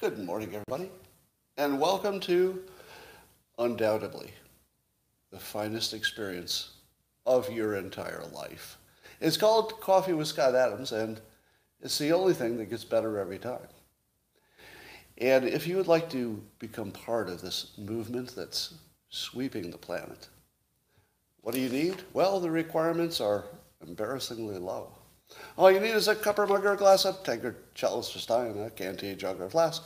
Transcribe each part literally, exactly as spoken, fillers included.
Good morning, everybody, and welcome to, undoubtedly, the finest experience of your entire life. It's called Coffee with Scott Adams, and it's the only thing that gets better every time. And if you would like to become part of this movement that's sweeping the planet, what do you need? Well, the requirements are embarrassingly low. All you need is a cup or mug or glass, a tankard, chalice or stein, a canteen, jug or flask,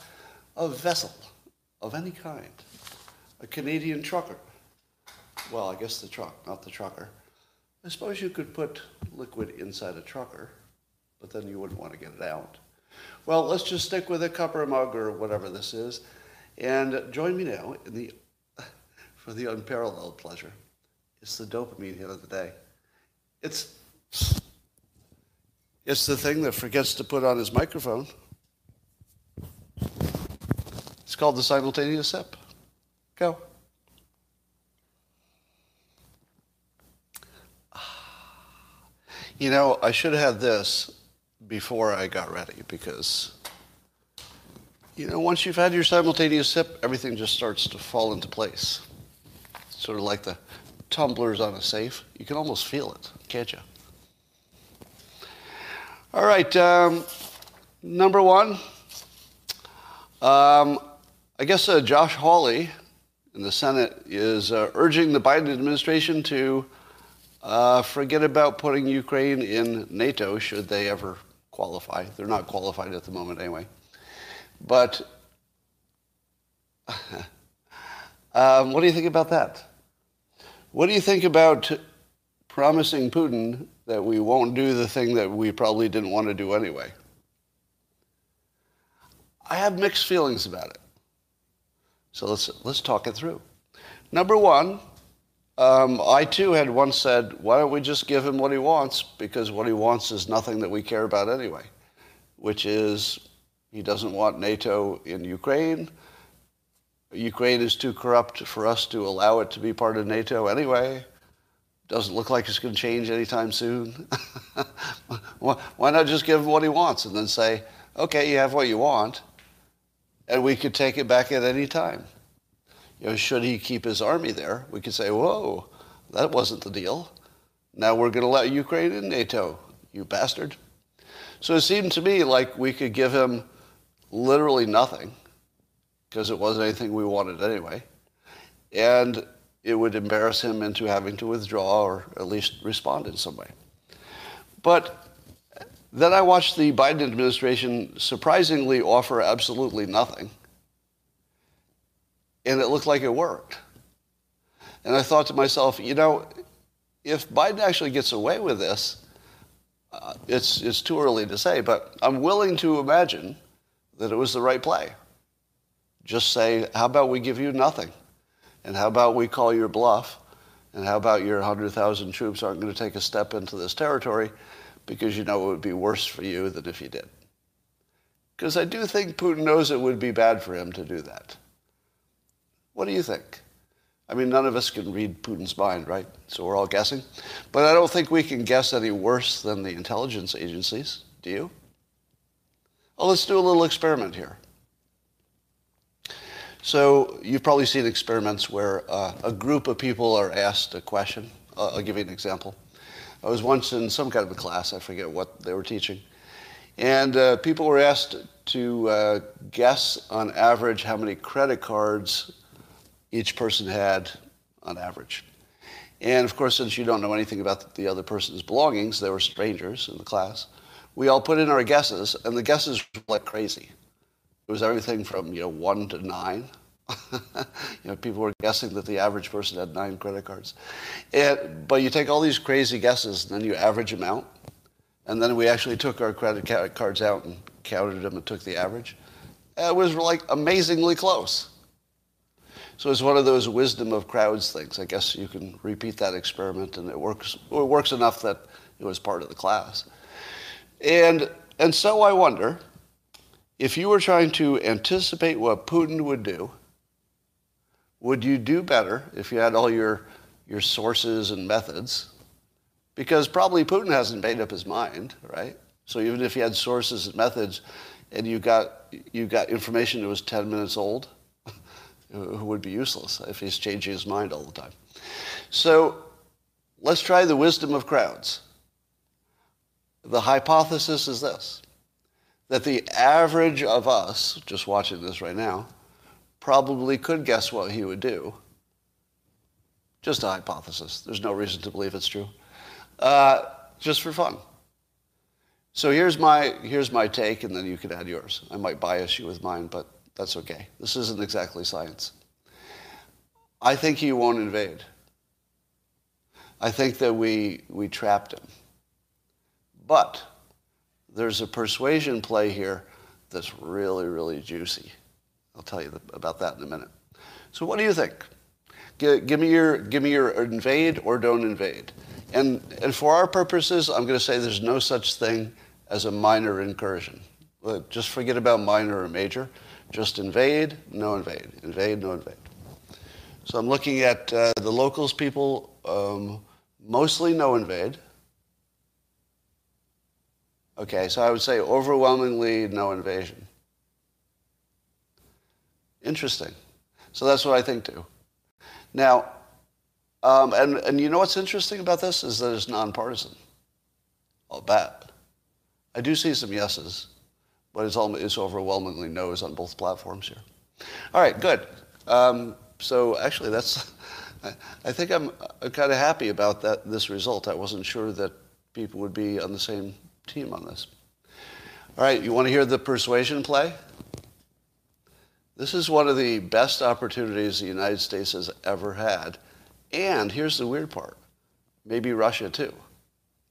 a vessel of any kind, a Canadian trucker. Well, I guess the truck, not the trucker. I suppose you could put liquid inside a trucker, but then you wouldn't want to get it out. Well, let's just stick with a cup or mug or whatever this is, and join me now in the for the unparalleled pleasure. It's the dopamine hit of the day. It's... It's the thing that forgets to put on his microphone. It's called the Simultaneous Sip. Go. You know, I should have had this before I got ready because, you know, once you've had your Simultaneous Sip, everything just starts to fall into place. It's sort of like the tumblers on a safe. You can almost feel it, can't you? All right, um, number one, um, I guess uh, Josh Hawley in the Senate is uh, urging the Biden administration to uh, forget about putting Ukraine in NATO should they ever qualify. They're not qualified at the moment anyway. But um, what do you think about that? What do you think about promising Putin that we won't do the thing that we probably didn't want to do anyway? I have mixed feelings about it. So let's let's talk it through. Number one, um, I too had once said, why don't we just give him what he wants? Because what he wants is nothing that we care about anyway, which is he doesn't want NATO in Ukraine. Ukraine is too corrupt for us to allow it to be part of NATO anyway. Doesn't look like it's going to change anytime soon. Why not just give him what he wants and then say, okay, you have what you want, and we could take it back at any time. You know, should he keep his army there, we could say, whoa, that wasn't the deal. Now we're going to let Ukraine in NATO, you bastard. So it seemed to me like we could give him literally nothing because it wasn't anything we wanted anyway. And it would embarrass him into having to withdraw or at least respond in some way. But then I watched the Biden administration surprisingly offer absolutely nothing, and it looked like it worked. And I thought to myself, you know, if Biden actually gets away with this, uh, it's, it's too early to say, but I'm willing to imagine that it was the right play. Just say, how about we give you nothing? And how about we call your bluff? And how about your one hundred thousand troops aren't going to take a step into this territory because you know it would be worse for you than if you did? Because I do think Putin knows it would be bad for him to do that. What do you think? I mean, none of us can read Putin's mind, right? So we're all guessing. But I don't think we can guess any worse than the intelligence agencies. Do you? Well, let's do a little experiment here. So you've probably seen experiments where uh, a group of people are asked a question. Uh, I'll give you an example. I was once in some kind of a class, I forget what they were teaching, and uh, people were asked to uh, guess on average how many credit cards each person had on average. And of course, since you don't know anything about the other person's belongings, they were strangers in the class, we all put in our guesses, and the guesses were like crazy. It was everything from, you know, one to nine. You know, people were guessing that the average person had nine credit cards. And, but you take all these crazy guesses, and then you average them out. And then we actually took our credit ca- cards out and counted them and took the average. And it was, like, amazingly close. So it's one of those wisdom of crowds things. I guess you can repeat that experiment, and it works, it works enough that it was part of the class. And, and so I wonder, if you were trying to anticipate what Putin would do, would you do better if you had all your, your sources and methods? Because probably Putin hasn't made up his mind, right? So even if he had sources and methods, and you got you got information that was ten minutes old, who would be useless if he's changing his mind all the time. So let's try the wisdom of crowds. The hypothesis is this, that the average of us, just watching this right now, probably could guess what he would do. Just a hypothesis. There's no reason to believe it's true. Uh, just for fun. So here's my here's my take, and then you can add yours. I might bias you with mine, but that's okay. This isn't exactly science. I think he won't invade. I think that we we trapped him. But there's a persuasion play here that's really, really juicy. I'll tell you about that in a minute. So what do you think? Give, give me your give me your invade or don't invade. And and for our purposes, I'm going to say there's no such thing as a minor incursion. Just forget about minor or major. Just invade, no invade. Invade, no invade. So I'm looking at uh, the locals people, um, mostly no invade. Okay, so I would say overwhelmingly no invasion. Interesting. So that's what I think too. Now, um, and, and you know what's interesting about this is that it's nonpartisan. I'll bet. I do see some yeses, but it's, all, it's overwhelmingly no's on both platforms here. All right, good. Um, so actually that's, I, I think I'm kind of happy about that. This result. I wasn't sure that people would be on the same team on this. All right, you want to hear the persuasion play? This is one of the best opportunities the United States has ever had. And here's the weird part. Maybe Russia, too.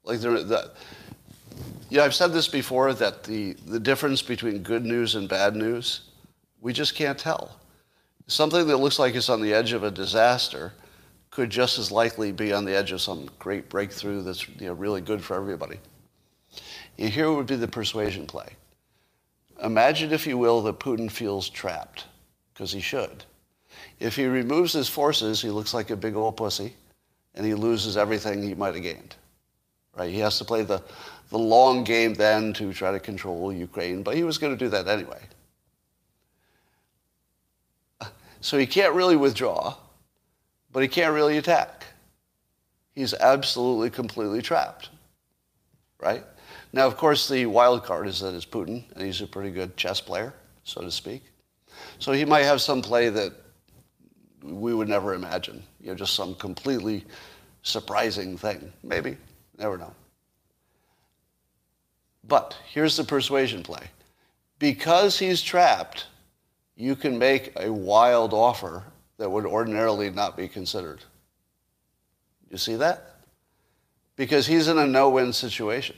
Like there, the, you know, I've said this before, that the, the difference between good news and bad news, we just can't tell. Something that looks like it's on the edge of a disaster could just as likely be on the edge of some great breakthrough that's, you know, really good for everybody. And here would be the persuasion play. Imagine, if you will, that Putin feels trapped, because he should. If he removes his forces, he looks like a big old pussy, and he loses everything he might have gained. Right? He has to play the, the long game then to try to control Ukraine, but he was going to do that anyway. So he can't really withdraw, but he can't really attack. He's absolutely, completely trapped. Right? Now, of course, the wild card is that it's Putin, and he's a pretty good chess player, so to speak. So he might have some play that we would never imagine, you know, just some completely surprising thing. Maybe. Never know. But here's the persuasion play. Because he's trapped, you can make a wild offer that would ordinarily not be considered. You see that? Because he's in a no-win situation.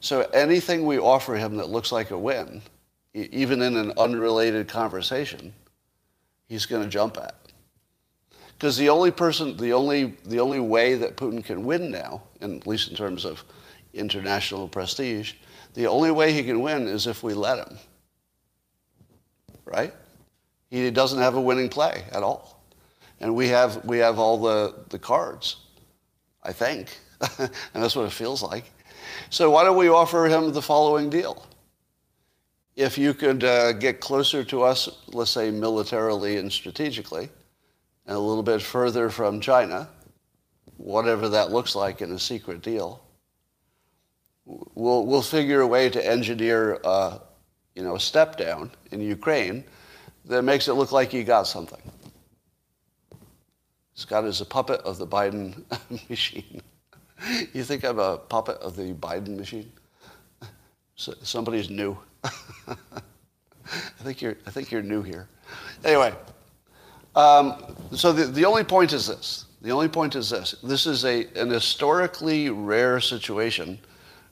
So anything we offer him that looks like a win, even in an unrelated conversation, he's going to jump at. Because the only person, the only the only way that Putin can win now, at least in terms of international prestige, the only way he can win is if we let him. Right? He doesn't have a winning play at all, and we have we have all the the cards, I think, and that's what it feels like. So why don't we offer him the following deal? If you could uh, get closer to us, let's say militarily and strategically, and a little bit further from China, whatever that looks like in a secret deal, we'll we'll figure a way to engineer uh, you know, a step down in Ukraine that makes it look like he got something. Scott is a puppet of the Biden machine. You think I'm a puppet of the Biden machine? So somebody's new. I think you're. I think you're new here. Anyway, um, so the the only point is this. The only point is this. This is a an historically rare situation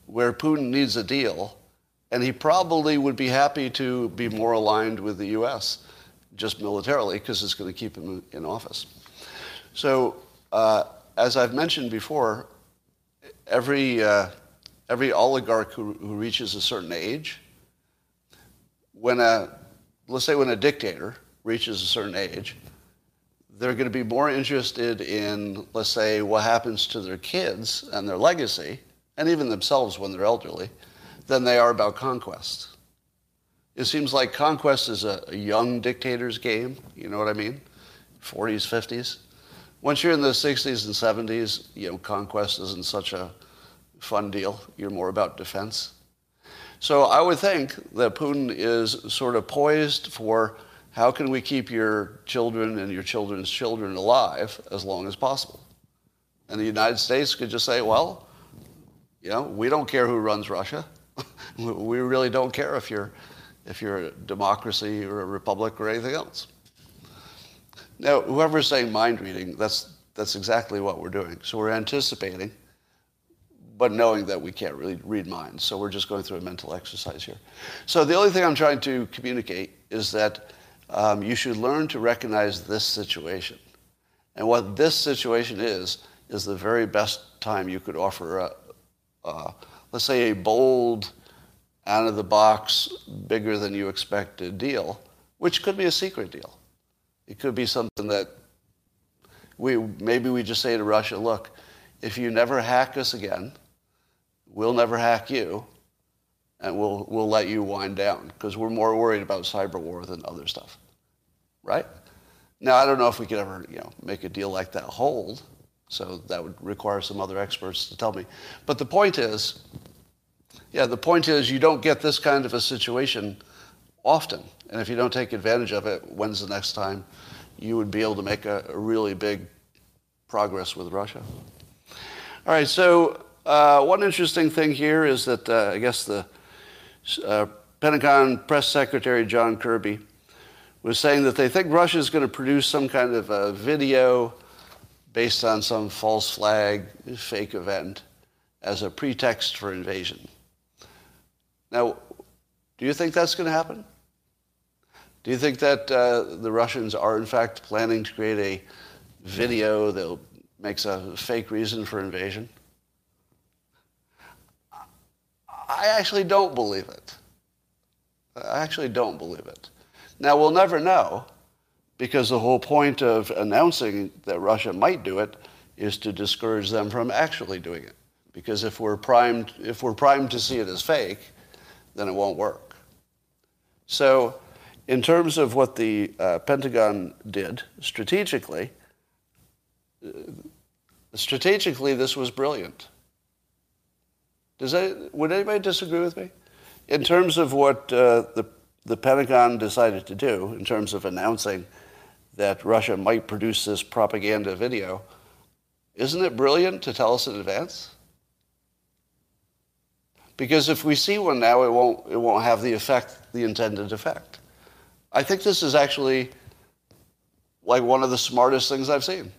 where Putin needs a deal, and he probably would be happy to be more aligned with the U S just militarily, because it's going to keep him in office. So uh, as I've mentioned before. Every uh, every oligarch who, who reaches a certain age, when a let's say when a dictator reaches a certain age, they're going to be more interested in, let's say, what happens to their kids and their legacy, and even themselves when they're elderly, than they are about conquest. It seems like conquest is a, a young dictator's game. You know what I mean? forties, fifties. Once you're in the sixties and seventies, you know, conquest isn't such a fun deal. You're more about defense. So I would think that Putin is sort of poised for how can we keep your children and your children's children alive as long as possible. And the United States could just say, well, you know, we don't care who runs Russia. We really don't care if you're, if you're a democracy or a republic or anything else. Now, whoever's saying mind reading, that's, that's exactly what we're doing. So we're anticipating, but knowing that we can't really read minds. So we're just going through a mental exercise here. So the only thing I'm trying to communicate is that um, you should learn to recognize this situation. And what this situation is, is the very best time you could offer, a, a, let's say, a bold, out-of-the-box, bigger-than-you-expected deal, which could be a secret deal. It could be something that we maybe we just say to Russia, look, if you never hack us again, we'll never hack you, and we'll we'll let you wind down, because we're more worried about cyber war than other stuff, right? Now, I don't know if we could ever, you know, make a deal like that hold, so that would require some other experts to tell me. But the point is, yeah, the point is you don't get this kind of a situation often, and if you don't take advantage of it, when's the next time you would be able to make a, a really big progress with Russia? All right, so uh, one interesting thing here is that uh, I guess the uh, Pentagon Press Secretary John Kirby was saying that they think Russia is going to produce some kind of a video based on some false flag, fake event as a pretext for invasion. Now, do you think that's going to happen? Do you think that uh, the Russians are in fact planning to create a video that'll makes a fake reason for invasion? I actually don't believe it. I actually don't believe it. Now, we'll never know, because the whole point of announcing that Russia might do it is to discourage them from actually doing it. Because if we're primed, if we're primed to see it as fake, then it won't work. So, in terms of what the uh, Pentagon did strategically, Strategically, this was brilliant. Does that, would anybody disagree with me? In terms of what uh, the, the Pentagon decided to do, in terms of announcing that Russia might produce this propaganda video, isn't it brilliant to tell us in advance? Because if we see one now, it won't, it won't have the effect, the intended effect. I think this is actually like one of the smartest things I've seen.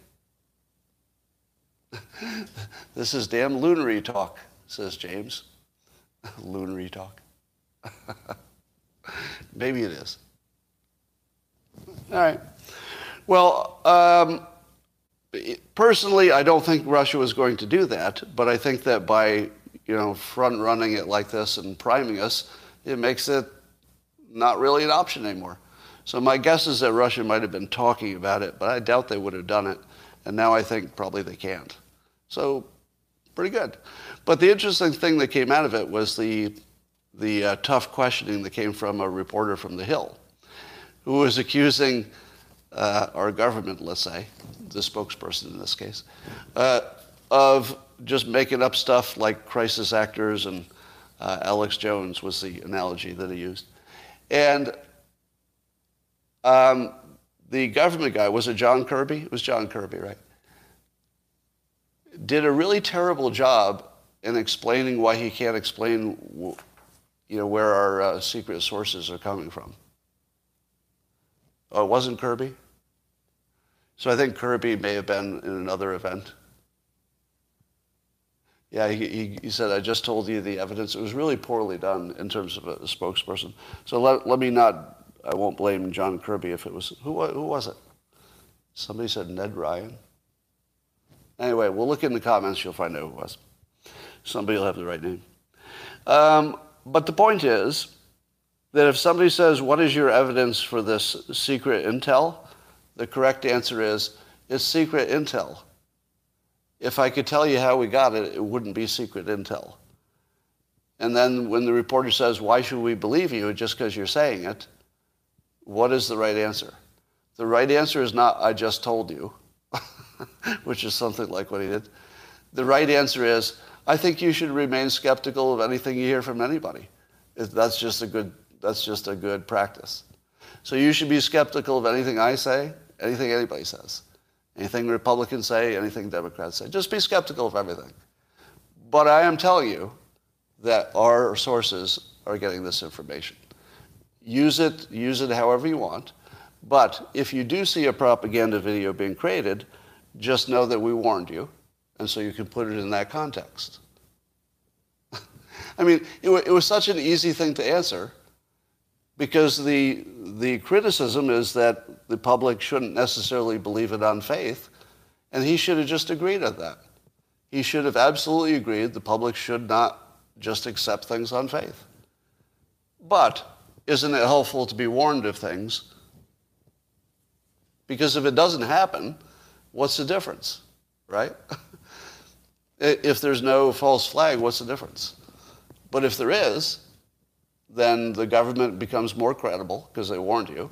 This is damn lunary talk, says James. Lunary talk. Maybe it is. All right. Well, um, personally, I don't think Russia was going to do that, but I think that by, you know, front-running it like this and priming us, it makes it not really an option anymore. So my guess is that Russia might have been talking about it, but I doubt they would have done it. And now I think probably they can't. So, pretty good. But the interesting thing that came out of it was the, the uh, tough questioning that came from a reporter from The Hill, who was accusing uh, our government, let's say, the spokesperson in this case, uh, of just making up stuff like crisis actors, and uh, Alex Jones was the analogy that he used. And um, the government guy, was it John Kirby? It was John Kirby, right? Did a really terrible job in explaining why he can't explain, you know, where our uh, secret sources are coming from. Oh, it wasn't Kirby? So I think Kirby may have been in another event. Yeah, he, he, he said, I just told you the evidence. It was really poorly done in terms of a, a spokesperson. So let, let me not... I won't blame John Kirby if it was... Who, who was it? Somebody said Ned Ryan. Anyway, we'll look in the comments. You'll find out who it was. Somebody will have the right name. Um, but the point is that if somebody says, what is your evidence for this secret intel? The correct answer is, it's secret intel. If I could tell you how we got it, it wouldn't be secret intel. And then when the reporter says, why should we believe you just because you're saying it, what is the right answer? The right answer is not, I just told you, which is something like what he did. The right answer is, I think you should remain skeptical of anything you hear from anybody. That's just a good, that's just a good practice. So you should be skeptical of anything I say, anything anybody says, anything Republicans say, anything Democrats say. Just be skeptical of everything. But I am telling you that our sources are getting this information. Use it, use it however you want. But if you do see a propaganda video being created, just know that we warned you, and so you can put it in that context. I mean, it, it was such an easy thing to answer, because the the criticism is that the public shouldn't necessarily believe it on faith, and he should have just agreed on that. He should have absolutely agreed the public should not just accept things on faith. But isn't it helpful to be warned of things? Because if it doesn't happen, what's the difference, right? If there's no false flag, what's the difference? But if there is, then the government becomes more credible because they warned you,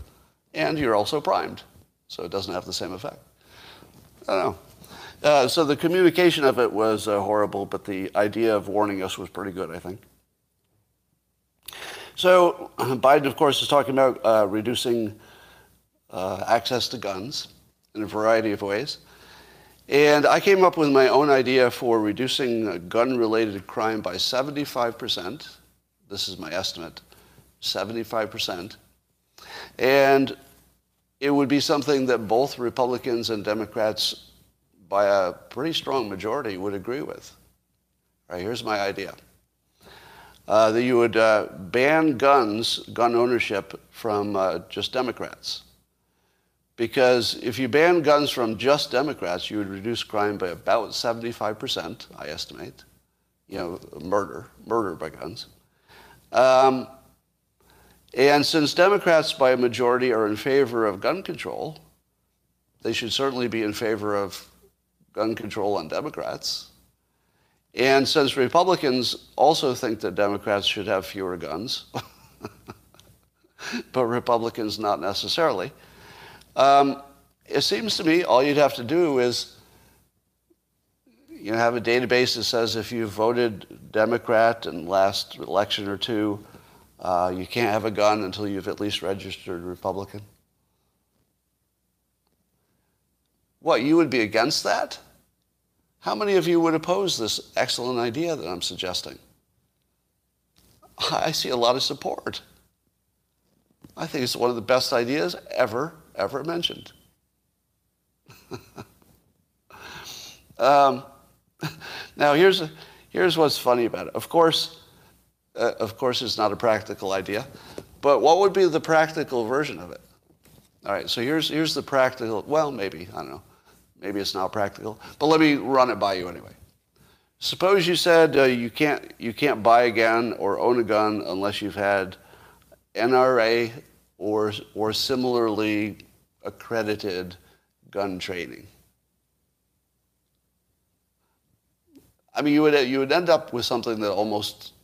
and you're also primed, so it doesn't have the same effect. I don't know. Uh, so the communication of it was uh, horrible, but the idea of warning us was pretty good, I think. So Biden, of course, is talking about uh, reducing uh, access to guns in a variety of ways. And I came up with my own idea for reducing gun-related crime by seventy-five percent. This is my estimate, seventy-five percent. And it would be something that both Republicans and Democrats, by a pretty strong majority, would agree with. All right, here's my idea. Uh, that you would uh, ban guns, gun ownership, from uh, just Democrats. Because if you ban guns from just Democrats, you would reduce crime by about seventy-five percent, I estimate. You know, murder, murder by guns. Um, and since Democrats by a majority are in favor of gun control, they should certainly be in favor of gun control on Democrats. And since Republicans also think that Democrats should have fewer guns, but Republicans not necessarily, um, it seems to me all you'd have to do is, you know, have a database that says if you voted Democrat in last election or two, uh, you can't have a gun until you've at least registered Republican. What, you would be against that? How many of you would oppose this excellent idea that I'm suggesting? I see a lot of support. I think it's one of the best ideas ever, ever mentioned. um, Now, here's, here's what's funny about it. Of course, uh, of course, it's not a practical idea, but what would be the practical version of it? All right, so here's, here's the practical, well, maybe, I don't know. Maybe it's not practical, but let me run it by you anyway. Suppose you said uh, you can't, you can't buy a gun or own a gun unless you've had N R A or, or similarly accredited gun training. I mean, you would, you would end up with something that almost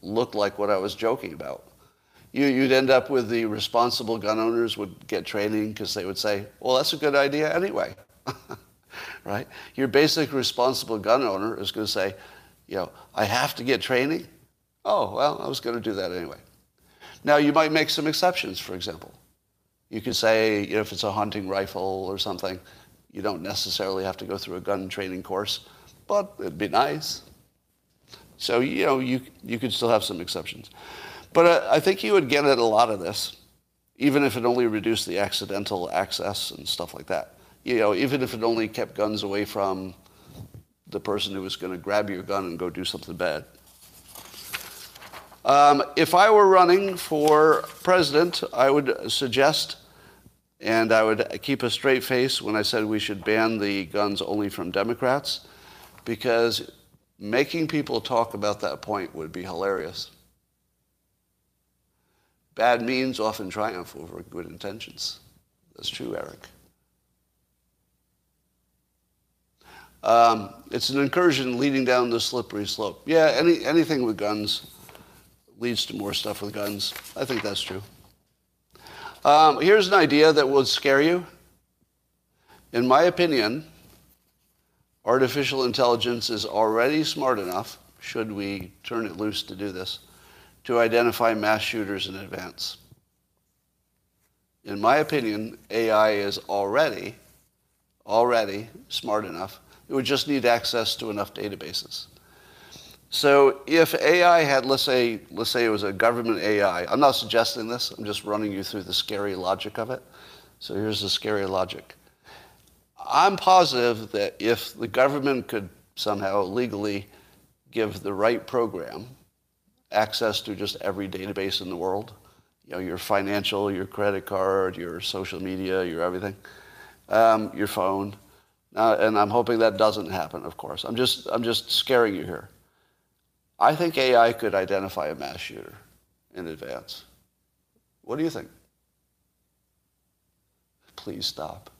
looked like what I was joking about. You, you'd end up with the responsible gun owners would get training because they would say, well, that's a good idea anyway, right? Your basic responsible gun owner is going to say, you know, I have to get training? Oh, well, I was going to do that anyway. Now, you might make some exceptions, for example. You could say, you know, if it's a hunting rifle or something, you don't necessarily have to go through a gun training course. But it'd be nice. So, you know, you you could still have some exceptions. But uh, I think you would get at a lot of this, even if it only reduced the accidental access and stuff like that. You know, even if it only kept guns away from the person who was going to grab your gun and go do something bad. Um, if I were running for president, I would suggest, and I would keep a straight face when I said we should ban the guns only from Democrats, because making people talk about that point would be hilarious. Bad means often triumph over good intentions. That's true, Eric. Um, it's an incursion leading down the slippery slope. Yeah, any anything with guns leads to more stuff with guns. I think that's true. Um, here's an idea that would scare you. In my opinion, artificial intelligence is already smart enough, should we turn it loose to do this, to identify mass shooters in advance. In my opinion, A I is already, already smart enough. It would just need access to enough databases. So if A I had, let's say, let's say it was a government A I. I'm not suggesting this. I'm just running you through the scary logic of it. So here's the scary logic. I'm positive that if the government could somehow legally give the right program access to just every database in the world, you know, your financial, your credit card, your social media, your everything, um, your phone. Uh, and I'm hoping that doesn't happen, of course. I'm just, I'm just scaring you here. I think A I could identify a mass shooter in advance. What do you think? Please stop.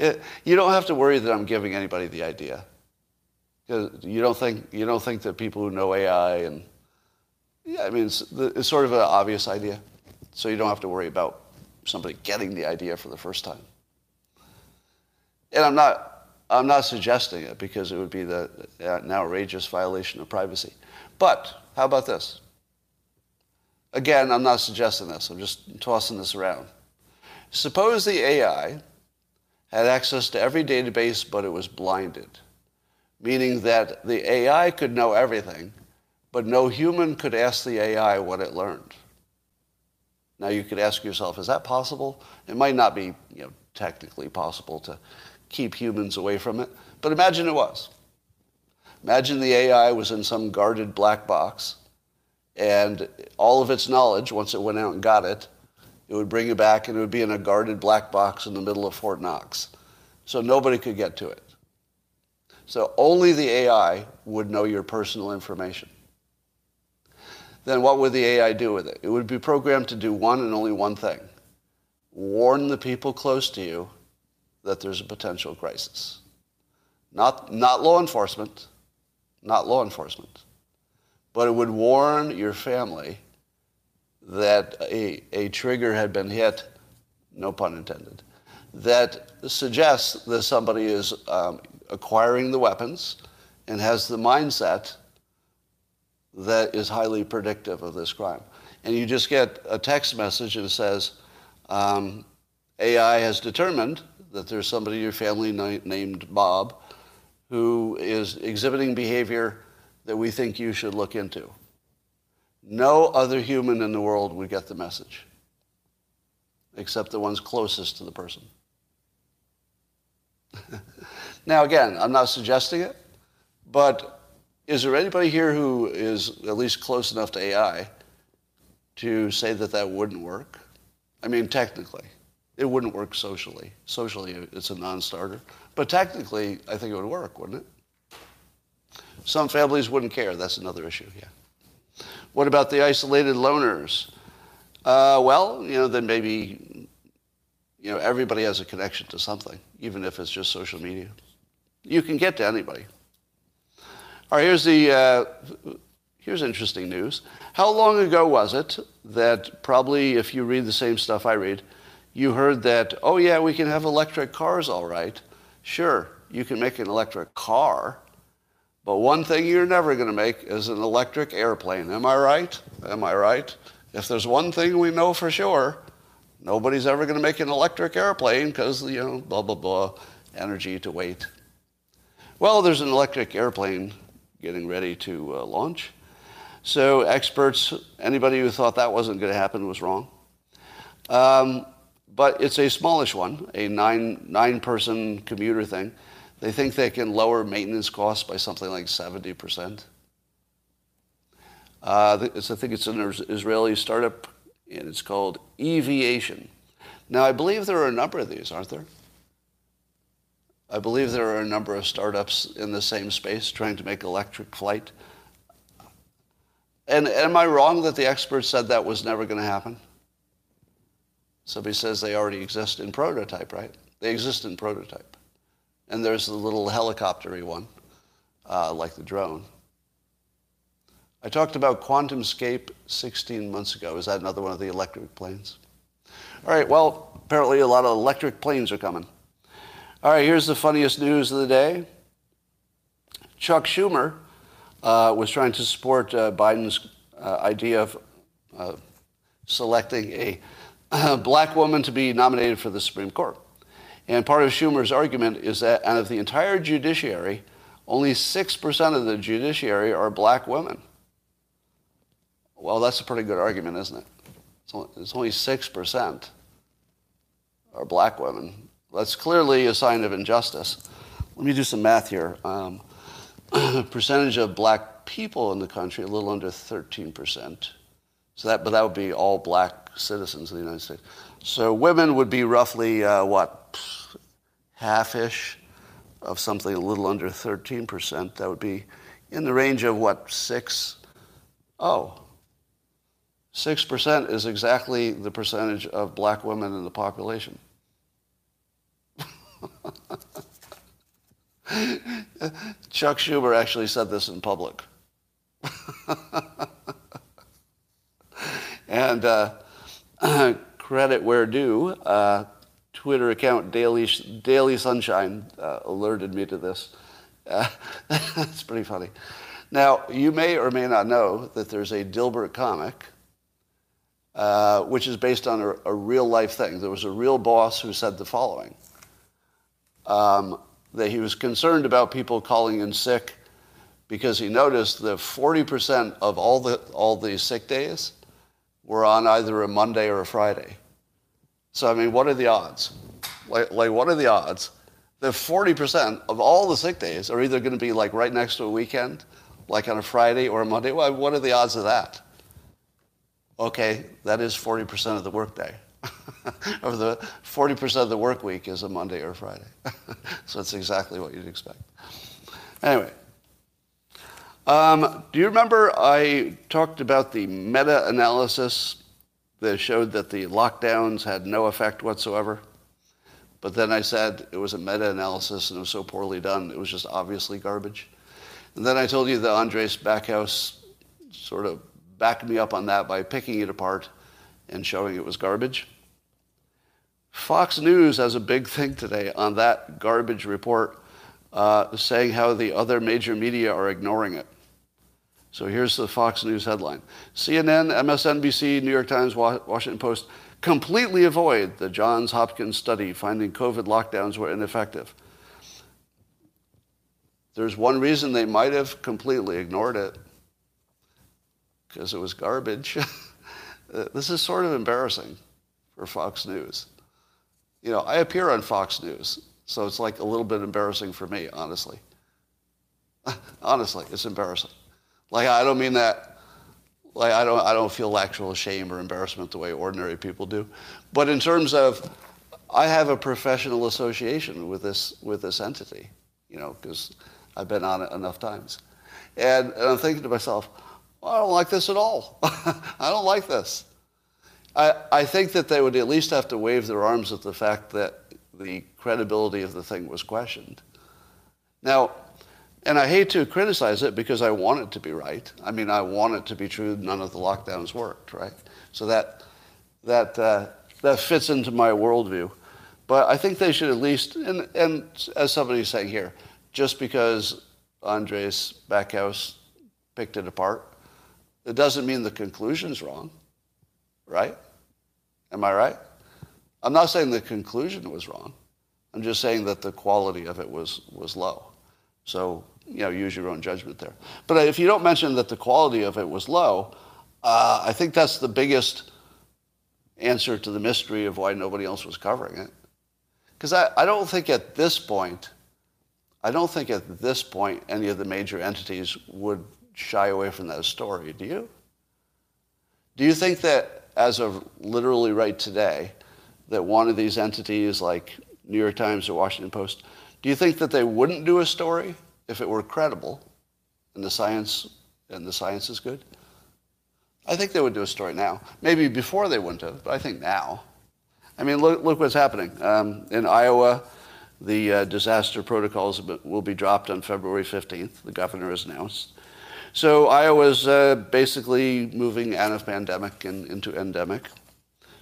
It, you don't have to worry that I'm giving anybody the idea. You don't think, you don't think that people who know A I and... Yeah, I mean, it's, it's sort of an obvious idea. So you don't have to worry about somebody getting the idea for the first time. And I'm not, I'm not suggesting it because it would be the, an outrageous violation of privacy. But how about this? Again, I'm not suggesting this. I'm just tossing this around. Suppose the A I had access to every database, but it was blinded, meaning that the A I could know everything, but no human could ask the A I what it learned. Now, you could ask yourself, is that possible? It might not be, you know, technically possible to keep humans away from it, but imagine it was. Imagine the A I was in some guarded black box, and all of its knowledge, once it went out and got it, it would bring it back, and it would be in a guarded black box in the middle of Fort Knox. So nobody could get to it. So only the A I would know your personal information. Then what would the A I do with it? It would be programmed to do one and only one thing. Warn the people close to you that there's a potential crisis. Not, not law enforcement, not law enforcement, but it would warn your family that a, a trigger had been hit, no pun intended, that suggests that somebody is um, acquiring the weapons and has the mindset that is highly predictive of this crime. And you just get a text message and it says, um, A I has determined that there's somebody in your family na- named Bob who is exhibiting behavior that we think you should look into. No other human in the world would get the message, except the ones closest to the person. Now, again, I'm not suggesting it, but is there anybody here who is at least close enough to A I to say that that wouldn't work? I mean, technically. It wouldn't work socially. Socially, it's a non-starter. But technically, I think it would work, wouldn't it? Some families wouldn't care. That's another issue, yeah. What about the isolated loners? Uh, well, you know, then maybe, you know, everybody has a connection to something, even if it's just social media. You can get to anybody. All right, here's the uh, here's interesting news. How long ago was it that probably, if you read the same stuff I read, you heard that, oh yeah, we can have electric cars, all right. Sure, you can make an electric car, but one thing you're never going to make is an electric airplane. Am I right? Am I right? If there's one thing we know for sure, nobody's ever going to make an electric airplane because, you know, blah, blah, blah, energy to weight. Well, there's an electric airplane getting ready to uh, launch. So experts, anybody who thought that wasn't going to happen was wrong. Um, but it's a smallish one, a nine, nine-person commuter thing. They think they can lower maintenance costs by something like seventy percent. Uh, it's, I think it's an Israeli startup, and it's called Eviation. Now, I believe there are a number of these, aren't there? I believe there are a number of startups in the same space trying to make electric flight. And am I wrong that the experts said that was never going to happen? Somebody says they already exist in prototype, right? They exist in prototype. And there's the little helicoptery one, uh, like the drone. I talked about QuantumScape sixteen months ago. Is that another one of the electric planes? All right, well, apparently a lot of electric planes are coming. All right, here's the funniest news of the day. Chuck Schumer uh, was trying to support uh, Biden's uh, idea of uh, selecting a uh, black woman to be nominated for the Supreme Court. And part of Schumer's argument is that out of the entire judiciary, only six percent of the judiciary are black women. Well, that's a pretty good argument, isn't it? It's only six percent are black women. That's clearly a sign of injustice. Let me do some math here. Um, percentage of black people in the country, a little under thirteen percent. So that, but that would be all black citizens of the United States. So women would be roughly, uh, what, half-ish of something, a little under thirteen percent. That would be in the range of, what, six? Oh. six percent is exactly the percentage of black women in the population. Chuck Schumer actually said this in public. And uh, credit where due, uh, Twitter account Daily, Daily Sunshine uh, alerted me to this. Uh, it's pretty funny. Now, you may or may not know that there's a Dilbert comic, Uh, which is based on a, a real-life thing. There was a real boss who said the following, um, that he was concerned about people calling in sick because he noticed that forty percent of all the all the sick days were on either a Monday or a Friday. So, I mean, what are the odds? Like, like what are the odds that forty percent of all the sick days are either going to be, like, right next to a weekend, like on a Friday or a Monday? Well, what are the odds of that? Okay, that is forty percent of the workday. Or the forty percent of the work week is a Monday or Friday. So it's exactly what you'd expect. Anyway, um, do you remember I talked about the meta-analysis that showed that the lockdowns had no effect whatsoever? But then I said it was a meta-analysis and it was so poorly done, it was just obviously garbage. And then I told you that Andres Backhouse sort of backed me up on that by picking it apart and showing it was garbage. Fox News has a big thing today on that garbage report, uh, saying how the other major media are ignoring it. So here's the Fox News headline. C N N, M S N B C, New York Times, Washington Post completely avoid the Johns Hopkins study finding COVID lockdowns were ineffective. There's one reason they might have completely ignored it. Because it was garbage. This is sort of embarrassing for Fox News. You know, I appear on Fox News, so it's like a little bit embarrassing for me, honestly. Honestly, it's embarrassing. Like, I don't mean that, like, I don't, I don't feel actual shame or embarrassment the way ordinary people do. But in terms of, I have a professional association with this, with this entity, you know, because I've been on it enough times. And, and I'm thinking to myself, I don't like this at all. I don't like this. I, I think that they would at least have to wave their arms at the fact that the credibility of the thing was questioned. Now, and I hate to criticize it because I want it to be right. I mean, I want it to be true. None of the lockdowns worked, right? So that that uh, that fits into my worldview. But I think they should at least, and, and as somebody's saying here, just because Andres Backhouse picked it apart, it doesn't mean the conclusion's wrong, right? Am I right? I'm not saying the conclusion was wrong. I'm just saying that the quality of it was was low. So, you know, use your own judgment there. But if you don't mention that the quality of it was low, uh, I think that's the biggest answer to the mystery of why nobody else was covering it. Because I, I don't think at this point, I don't think at this point any of the major entities would shy away from that story, do you? Do you think that as of literally right today, that one of these entities like New York Times or Washington Post, do you think that they wouldn't do a story if it were credible and the science and the science is good? I think they would do a story now. Maybe before they wouldn't have, but I think now. I mean, look, look what's happening. Um, in Iowa, The uh, disaster protocols will be dropped on February fifteenth, the governor has announced. So Iowa's uh, basically moving out of pandemic and into endemic.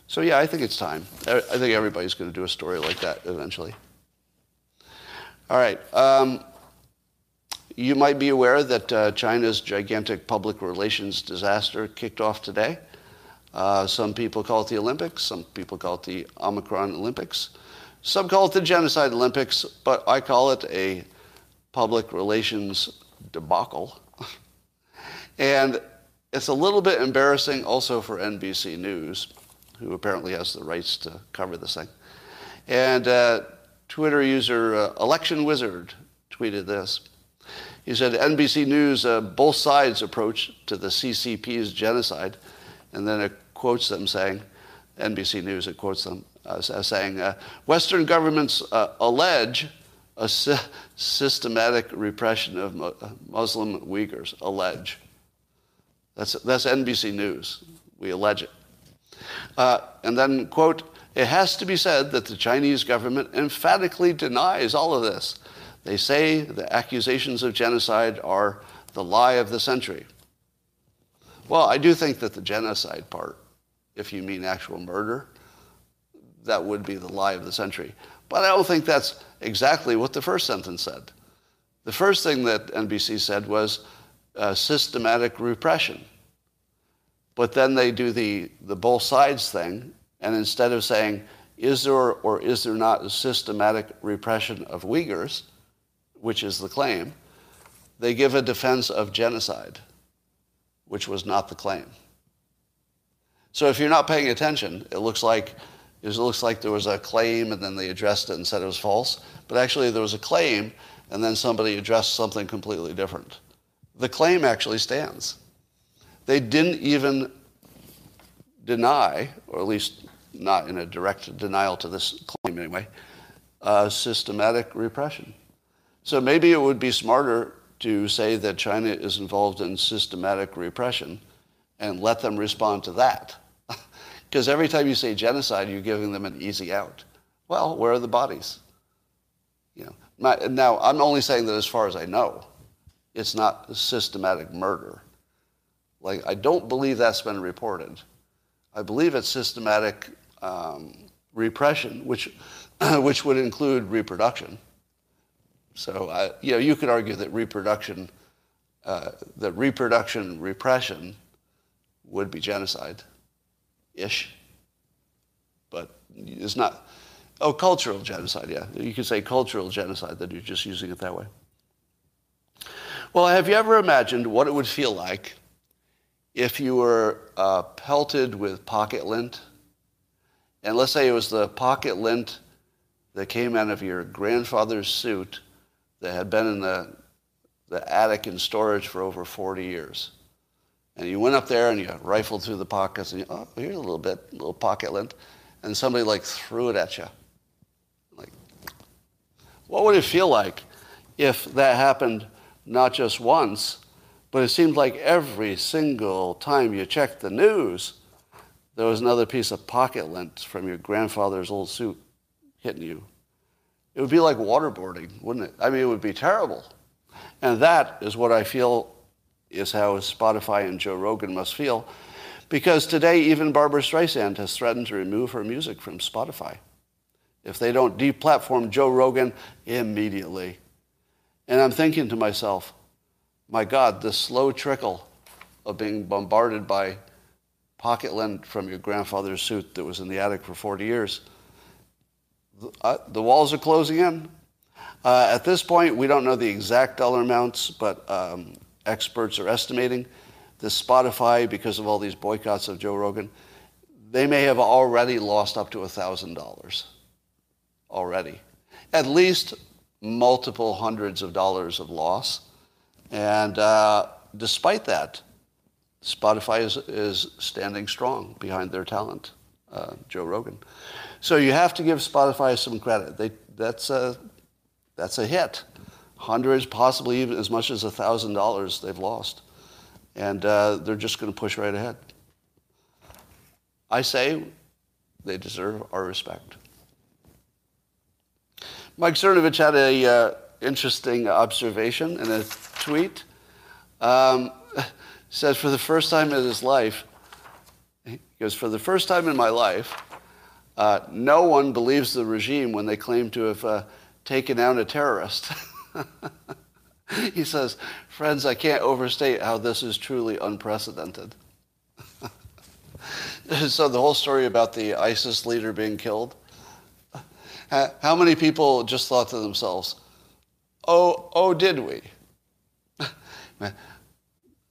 So yeah, I think it's time. I think everybody's going to do a story like that eventually. All right. Um, you might be aware that uh, China's gigantic public relations disaster kicked off today. Uh, some people call it the Olympics. Some people call it the Omicron Olympics. Some call it the Genocide Olympics, but I call it a public relations debacle. And it's a little bit embarrassing also for N B C News, who apparently has the rights to cover this thing. And uh, Twitter user uh, Election Wizard tweeted this. He said, N B C News, uh, both sides' approach to the C C P's genocide. And then it quotes them saying, N B C News, it quotes them uh, as saying, uh, Western governments uh, allege a sy- systematic repression of mu- Muslim Uyghurs. Allege. That's, that's N B C News. We allege it. Uh, and then, quote, it has to be said that the Chinese government emphatically denies all of this. They say the accusations of genocide are the lie of the century. Well, I do think that the genocide part, if you mean actual murder, that would be the lie of the century. But I don't think that's exactly what the first sentence said. The first thing that N B C said was uh, systematic repression. But then they do the, the both sides thing, and instead of saying, is there or is there not a systematic repression of Uyghurs, which is the claim, they give a defense of genocide, which was not the claim. So if you're not paying attention, it looks like it looks like there was a claim, and then they addressed it and said it was false. But actually there was a claim, and then somebody addressed something completely different. The claim actually stands. They didn't even deny, or at least not in a direct denial to this claim anyway, uh, systematic repression. So maybe it would be smarter to say that China is involved in systematic repression and let them respond to that. Because every time you say genocide, you're giving them an easy out. Well, where are the bodies? You know, my, now, I'm only saying that as far as I know, it's not systematic murder. Like, I don't believe that's been reported. I believe it's systematic um, repression, which which would include reproduction. So, uh, you know, you could argue that reproduction, uh, that reproduction repression would be genocide-ish. But it's not. Oh, cultural genocide, yeah. You could say cultural genocide, that you're just using it that way. Well, have you ever imagined what it would feel like if you were uh, pelted with pocket lint, and let's say it was the pocket lint that came out of your grandfather's suit that had been in the, the attic in storage for over forty years. And you went up there and you rifled through the pockets, and you, oh, here's a little bit, a little pocket lint, and somebody like threw it at you. Like, what would it feel like if that happened not just once, but it seemed like every single time you checked the news, there was another piece of pocket lint from your grandfather's old suit hitting you? It would be like waterboarding, wouldn't it? I mean, it would be terrible. And that is what I feel is how Spotify and Joe Rogan must feel, because today even Barbra Streisand has threatened to remove her music from Spotify if they don't deplatform Joe Rogan immediately. And I'm thinking to myself, my God, the slow trickle of being bombarded by pocket lint from your grandfather's suit that was in the attic for forty years. The, uh, the walls are closing in. Uh, at this point, we don't know the exact dollar amounts, but um, experts are estimating that Spotify, because of all these boycotts of Joe Rogan, they may have already lost up to one thousand dollars already. At least multiple hundreds of dollars of loss. And uh, despite that, Spotify is, is standing strong behind their talent, uh, Joe Rogan. So you have to give Spotify some credit. They, that's, a, that's a hit. Hundreds, possibly even as much as one thousand dollars they've lost. And uh, they're just going to push right ahead. I say they deserve our respect. Mike Cernovich had an uh, interesting observation in a tweet. Um, says, for the first time in his life, he goes, for the first time in my life, uh, no one believes the regime when they claim to have uh, taken out a terrorist. He says, friends, I can't overstate how this is truly unprecedented. So the whole story about the ISIS leader being killed, how many people just thought to themselves, oh, oh, did we?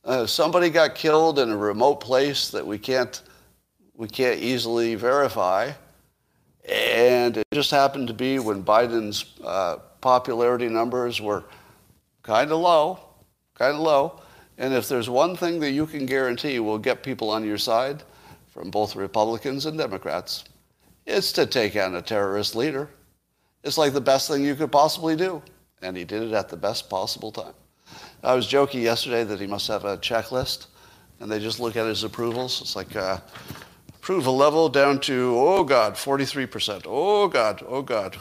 Uh, somebody got killed in a remote place that we can't, we can't easily verify. And it just happened to be when Biden's uh, popularity numbers were kind of low, kind of low. And if there's one thing that you can guarantee will get people on your side from both Republicans and Democrats, it's to take out a terrorist leader. It's like the best thing you could possibly do. And he did it at the best possible time. I was joking yesterday that he must have a checklist, and they just look at his approvals. It's like uh, approve a level down to, oh, God, forty-three percent. Oh, God, oh, God.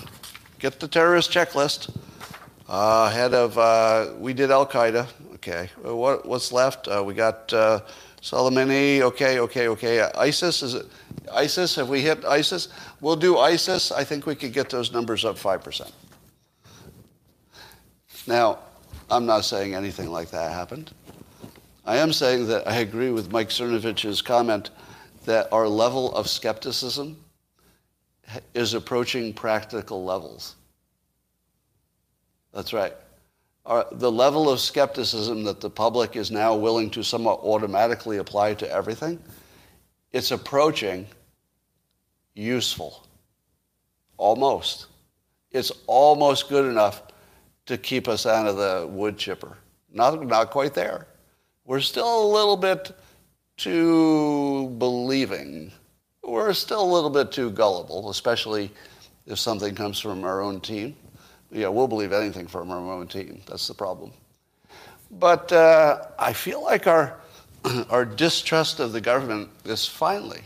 Get the terrorist checklist. Uh, head of, uh, we did Al-Qaeda. Okay. What, what's left? Uh, we got uh, Soleimani. Okay, okay, okay. Uh, ISIS, is it ISIS? Have we hit ISIS? We'll do ISIS. I think we could get those numbers up five percent. Now, I'm not saying anything like that happened. I am saying that I agree with Mike Cernovich's comment that our level of skepticism is approaching practical levels. That's right. Our, the level of skepticism that the public is now willing to somewhat automatically apply to everything, it's approaching useful. Almost. It's almost good enough to keep us out of the wood chipper. Not, not quite there. We're still a little bit too believing. We're still a little bit too gullible, especially if something comes from our own team. Yeah, we'll believe anything from our own team. That's the problem. But uh, I feel like our, our distrust of the government is finally,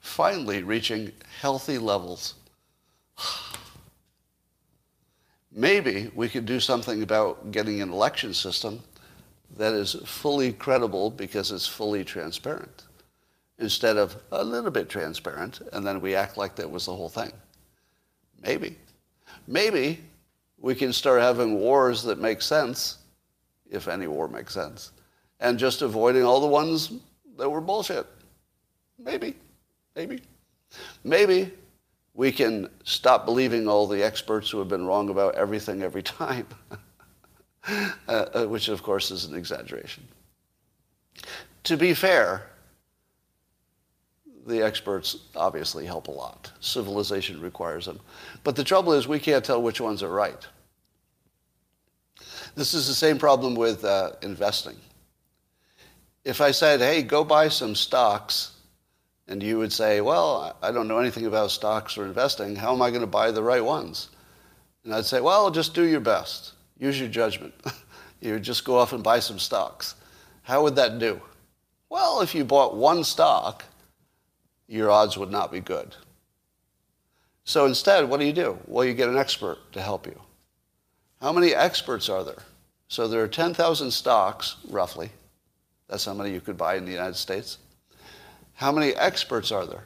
finally reaching healthy levels. Maybe we could do something about getting an election system that is fully credible because it's fully transparent, instead of a little bit transparent, and then we act like that was the whole thing. Maybe. Maybe we can start having wars that make sense, if any war makes sense, and just avoiding all the ones that were bullshit. Maybe. Maybe. Maybe. We can stop believing all the experts who have been wrong about everything every time, uh, which, of course, is an exaggeration. To be fair, the experts obviously help a lot. Civilization requires them. But the trouble is we can't tell which ones are right. This is the same problem with uh, investing. If I said, hey, go buy some stocks, and you would say, well, I don't know anything about stocks or investing. How am I going to buy the right ones? And I'd say, well, just do your best. Use your judgment. You just go off and buy some stocks. How would that do? Well, if you bought one stock, your odds would not be good. So instead, what do you do? Well, you get an expert to help you. How many experts are there? So there are ten thousand stocks, roughly. That's how many you could buy in the United States. How many experts are there?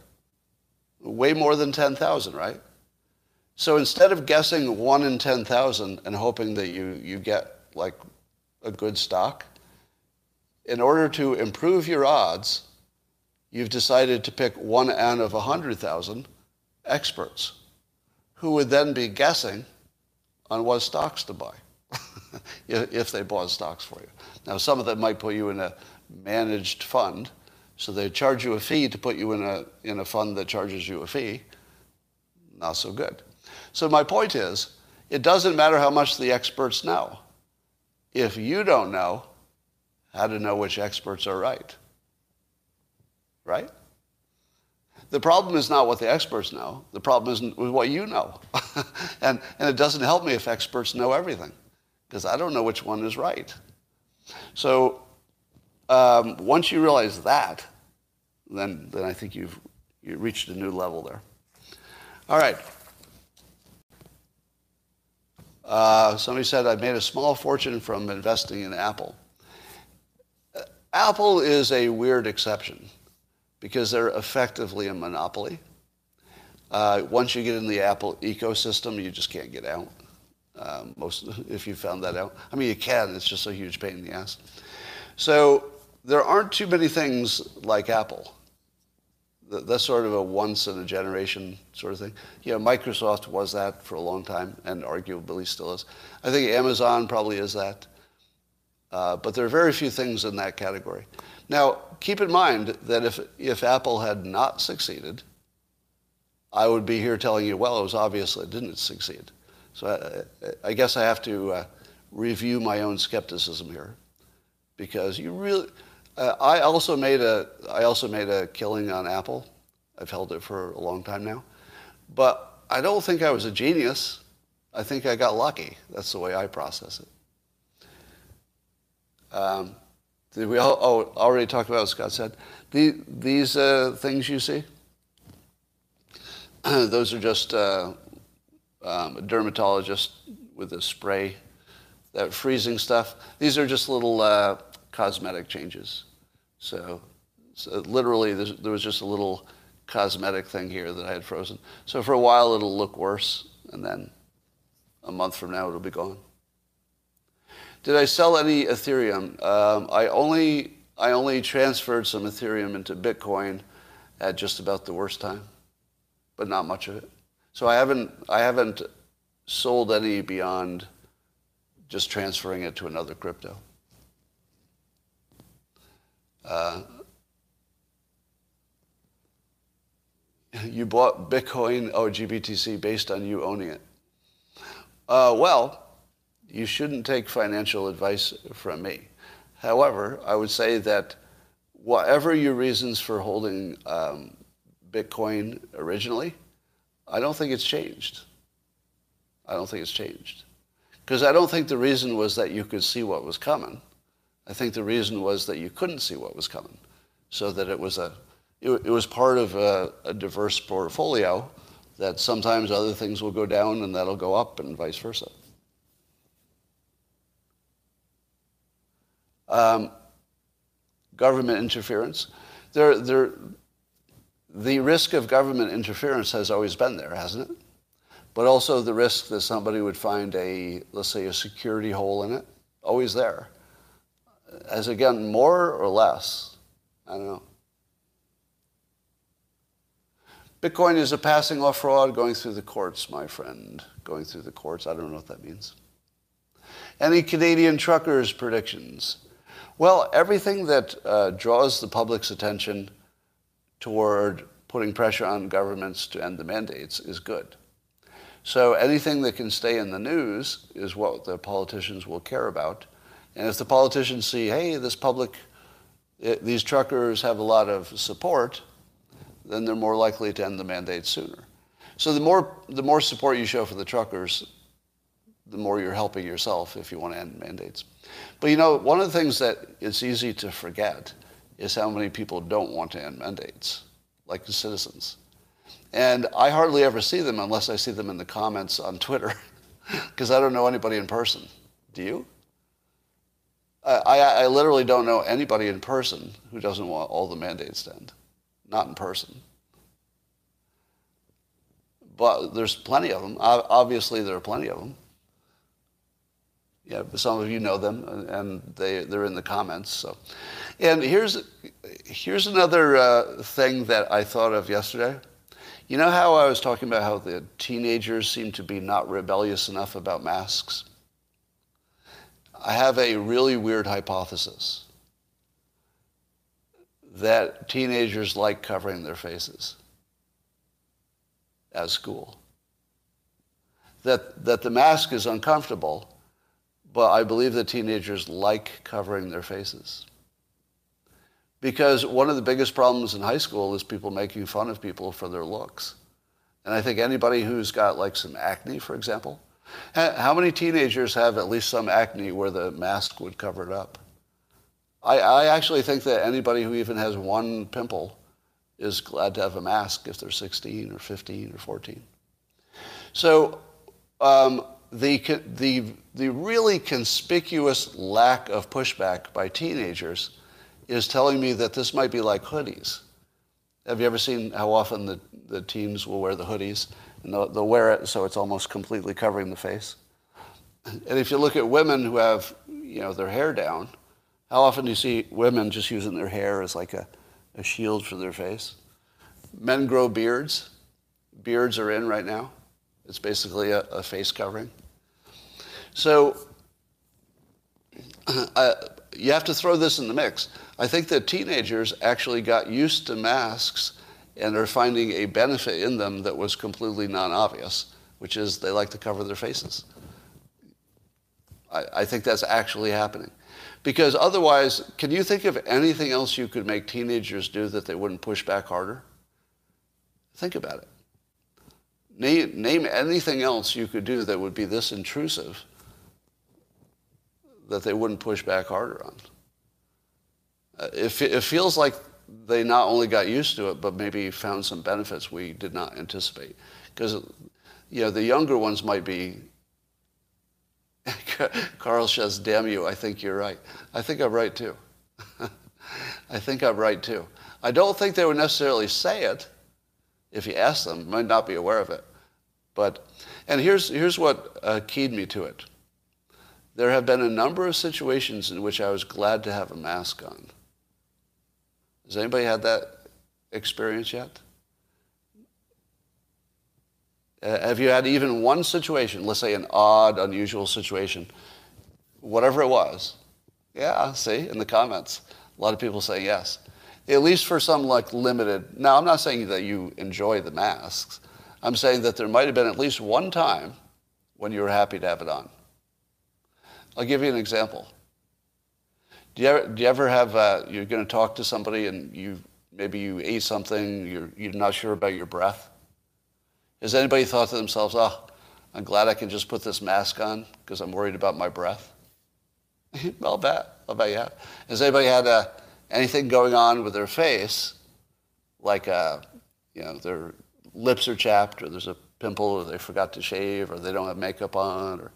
Way more than ten thousand, right? So instead of guessing one in ten thousand and hoping that you, you get, like, a good stock, in order to improve your odds, you've decided to pick one out of one hundred thousand experts who would then be guessing on what stocks to buy if they bought stocks for you. Now, some of them might put you in a managed fund, so they charge you a fee to put you in a in a fund that charges you a fee. Not so good. So my point is, it doesn't matter how much the experts know. If you don't know how to know which experts are right, right? The problem is not what the experts know. The problem is what you know. and, and it doesn't help me if experts know everything, because I don't know which one is right. So Um, once you realize that, then then I think you've you reached a new level there. All right. Uh, somebody said, I made a small fortune from investing in Apple. Uh, Apple is a weird exception because they're effectively a monopoly. Uh, once you get in the Apple ecosystem, you just can't get out. Um, most, if you found that out. I mean, you can. It's just a huge pain in the ass. So there aren't too many things like Apple. That's sort of a once-in-a-generation sort of thing. You know, Microsoft was that for a long time, and arguably still is. I think Amazon probably is that. Uh, but there are very few things in that category. Now, keep in mind that if if Apple had not succeeded, I would be here telling you, well, it was obvious it didn't succeed. So I, I guess I have to uh, review my own skepticism here, because you really... Uh, I also made a I also made a killing on Apple. I've held it for a long time now. But I don't think I was a genius. I think I got lucky. That's the way I process it. Um, did we all oh, already talked about what Scott said? The, these uh, things you see, those are just uh, um, a dermatologist with a spray, that freezing stuff. These are just little... Uh, cosmetic changes. So, so literally there was just a little cosmetic thing here that I had frozen. So for a while it'll look worse, and then a month from now it'll be gone. Did I sell any Ethereum? Um, I only I only transferred some Ethereum into Bitcoin at just about the worst time, but not much of it. So I haven't I haven't sold any beyond just transferring it to another crypto. Uh, you bought Bitcoin or G B T C based on you owning it. Uh, well, you shouldn't take financial advice from me. However, I would say that whatever your reasons for holding um, Bitcoin originally, I don't think it's changed. I don't think it's changed. Because I don't think the reason was that you could see what was coming. I think the reason was that you couldn't see what was coming, so that it was a, it, it was part of a, a diverse portfolio that sometimes other things will go down and that'll go up and vice versa. Um, government interference, there, there, the risk of government interference has always been there, hasn't it? But also the risk that somebody would find a, let's say, a security hole in it, always there. As again, more or less, I don't know. Bitcoin is a passing off fraud going through the courts, my friend. Going through the courts, I don't know what that means. Any Canadian truckers' predictions? Well, everything that uh, draws the public's attention toward putting pressure on governments to end the mandates is good. So anything that can stay in the news is what the politicians will care about. And if the politicians see, hey, this public, it, these truckers have a lot of support, then they're more likely to end the mandate sooner. So the more the more support you show for the truckers, the more you're helping yourself if you want to end mandates. But you know, one of the things that it's easy to forget is how many people don't want to end mandates, like the citizens. And I hardly ever see them unless I see them in the comments on Twitter, because I don't know anybody in person. Do you? I, I literally don't know anybody in person who doesn't want all the mandates to end. Not in person. But there's plenty of them. Obviously, there are plenty of them. Yeah, but some of you know them, and they, they're in the comments. So, and here's, here's another uh, thing that I thought of yesterday. You know how I was talking about how the teenagers seem to be not rebellious enough about masks? I have a really weird hypothesis that teenagers like covering their faces at school. That that the mask is uncomfortable, but I believe that teenagers like covering their faces. Because one of the biggest problems in high school is people making fun of people for their looks. And I think anybody who's got like some acne, for example, how many teenagers have at least some acne where the mask would cover it up? I, I actually think that anybody who even has one pimple is glad to have a mask if they're sixteen or fifteen or fourteen. So um, the the the really conspicuous lack of pushback by teenagers is telling me that this might be like hoodies. Have you ever seen how often the, the teens will wear the hoodies? And they'll, they'll wear it so it's almost completely covering the face. And if you look at women who have, you know, their hair down, how often do you see women just using their hair as like a, a shield for their face? Men grow beards. Beards are in right now. It's basically a, a face covering. So uh, you have to throw this in the mix. I think that teenagers actually got used to masks and are finding a benefit in them that was completely non-obvious, which is they like to cover their faces. I, I think that's actually happening. Because otherwise, can you think of anything else you could make teenagers do that they wouldn't push back harder? Think about it. Name, name anything else you could do that would be this intrusive that they wouldn't push back harder on. Uh, it, it feels like they not only got used to it, but maybe found some benefits we did not anticipate. Because, you know, the younger ones might be, Carl says, damn you, I think you're right. I think I'm right, too. I think I'm right, too. I don't think they would necessarily say it. If you ask them, might not be aware of it. But, and here's, here's what uh, keyed me to it. There have been a number of situations in which I was glad to have a mask on. Has anybody had that experience yet? Uh, have you had even one situation, let's say an odd, unusual situation, whatever it was? Yeah, see, in the comments. A lot of people say yes. At least for some like limited. Now, I'm not saying that you enjoy the masks. I'm saying that there might have been at least one time when you were happy to have it on. I'll give you an example. Do you ever, do you ever have, uh, you're going to talk to somebody and you maybe you ate something, you're, you're not sure about your breath? Has anybody thought to themselves, oh, I'm glad I can just put this mask on because I'm worried about my breath? I'll bet. I'll bet you have. Has anybody had a... anything going on with their face, like uh, you know, their lips are chapped, or there's a pimple, or they forgot to shave, or they don't have makeup on, or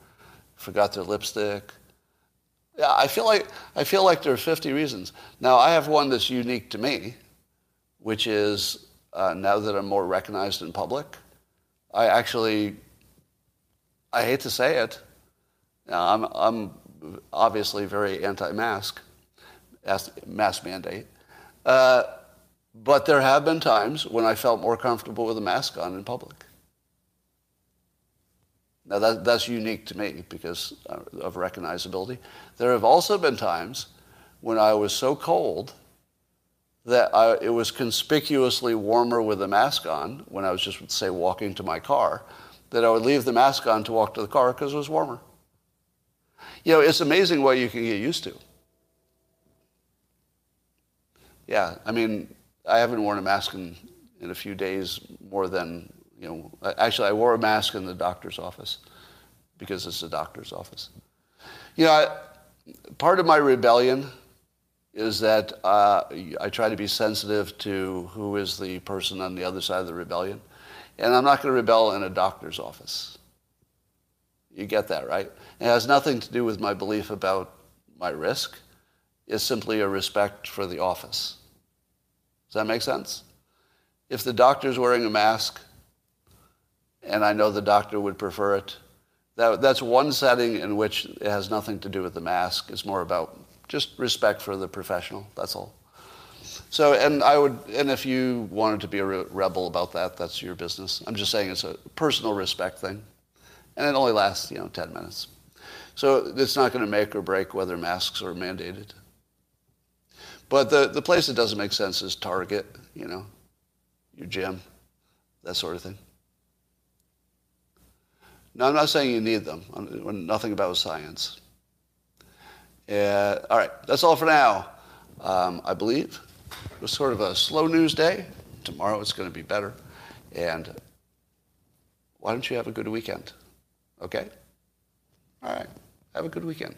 forgot their lipstick. Yeah, I feel like I feel like there are fifty reasons. Now I have one that's unique to me, which is uh, now that I'm more recognized in public, I actually, I hate to say it, I'm I'm obviously very anti-mask. Mask mandate. Uh, but there have been times when I felt more comfortable with a mask on in public. Now, that, that's unique to me because of recognizability. There have also been times when I was so cold that I, it was conspicuously warmer with a mask on when I was just, say, walking to my car, that I would leave the mask on to walk to the car because it was warmer. You know, it's amazing what you can get used to. Yeah, I mean, I haven't worn a mask in, in a few days more than, you know, actually I wore a mask in the doctor's office because it's a doctor's office. You know, I, part of my rebellion is that uh, I try to be sensitive to who is the person on the other side of the rebellion. And I'm not going to rebel in a doctor's office. You get that, right? It has nothing to do with my belief about my risk. It's simply a respect for the office. Does that make sense? If the doctor's wearing a mask, and I know the doctor would prefer it, that, that's one setting in which it has nothing to do with the mask. It's more about just respect for the professional, that's all. So, and I would, and if you wanted to be a rebel about that, that's your business. I'm just saying it's a personal respect thing. And it only lasts, you know, ten minutes. So it's not going to make or break whether masks are mandated. But the, the place that doesn't make sense is Target, you know, your gym, that sort of thing. Now, I'm not saying you need them. I'm, nothing about science. Uh, all right, that's all for now, um, I believe. It was sort of a slow news day. Tomorrow it's going to be better. And why don't you have a good weekend? Okay? All right, have a good weekend.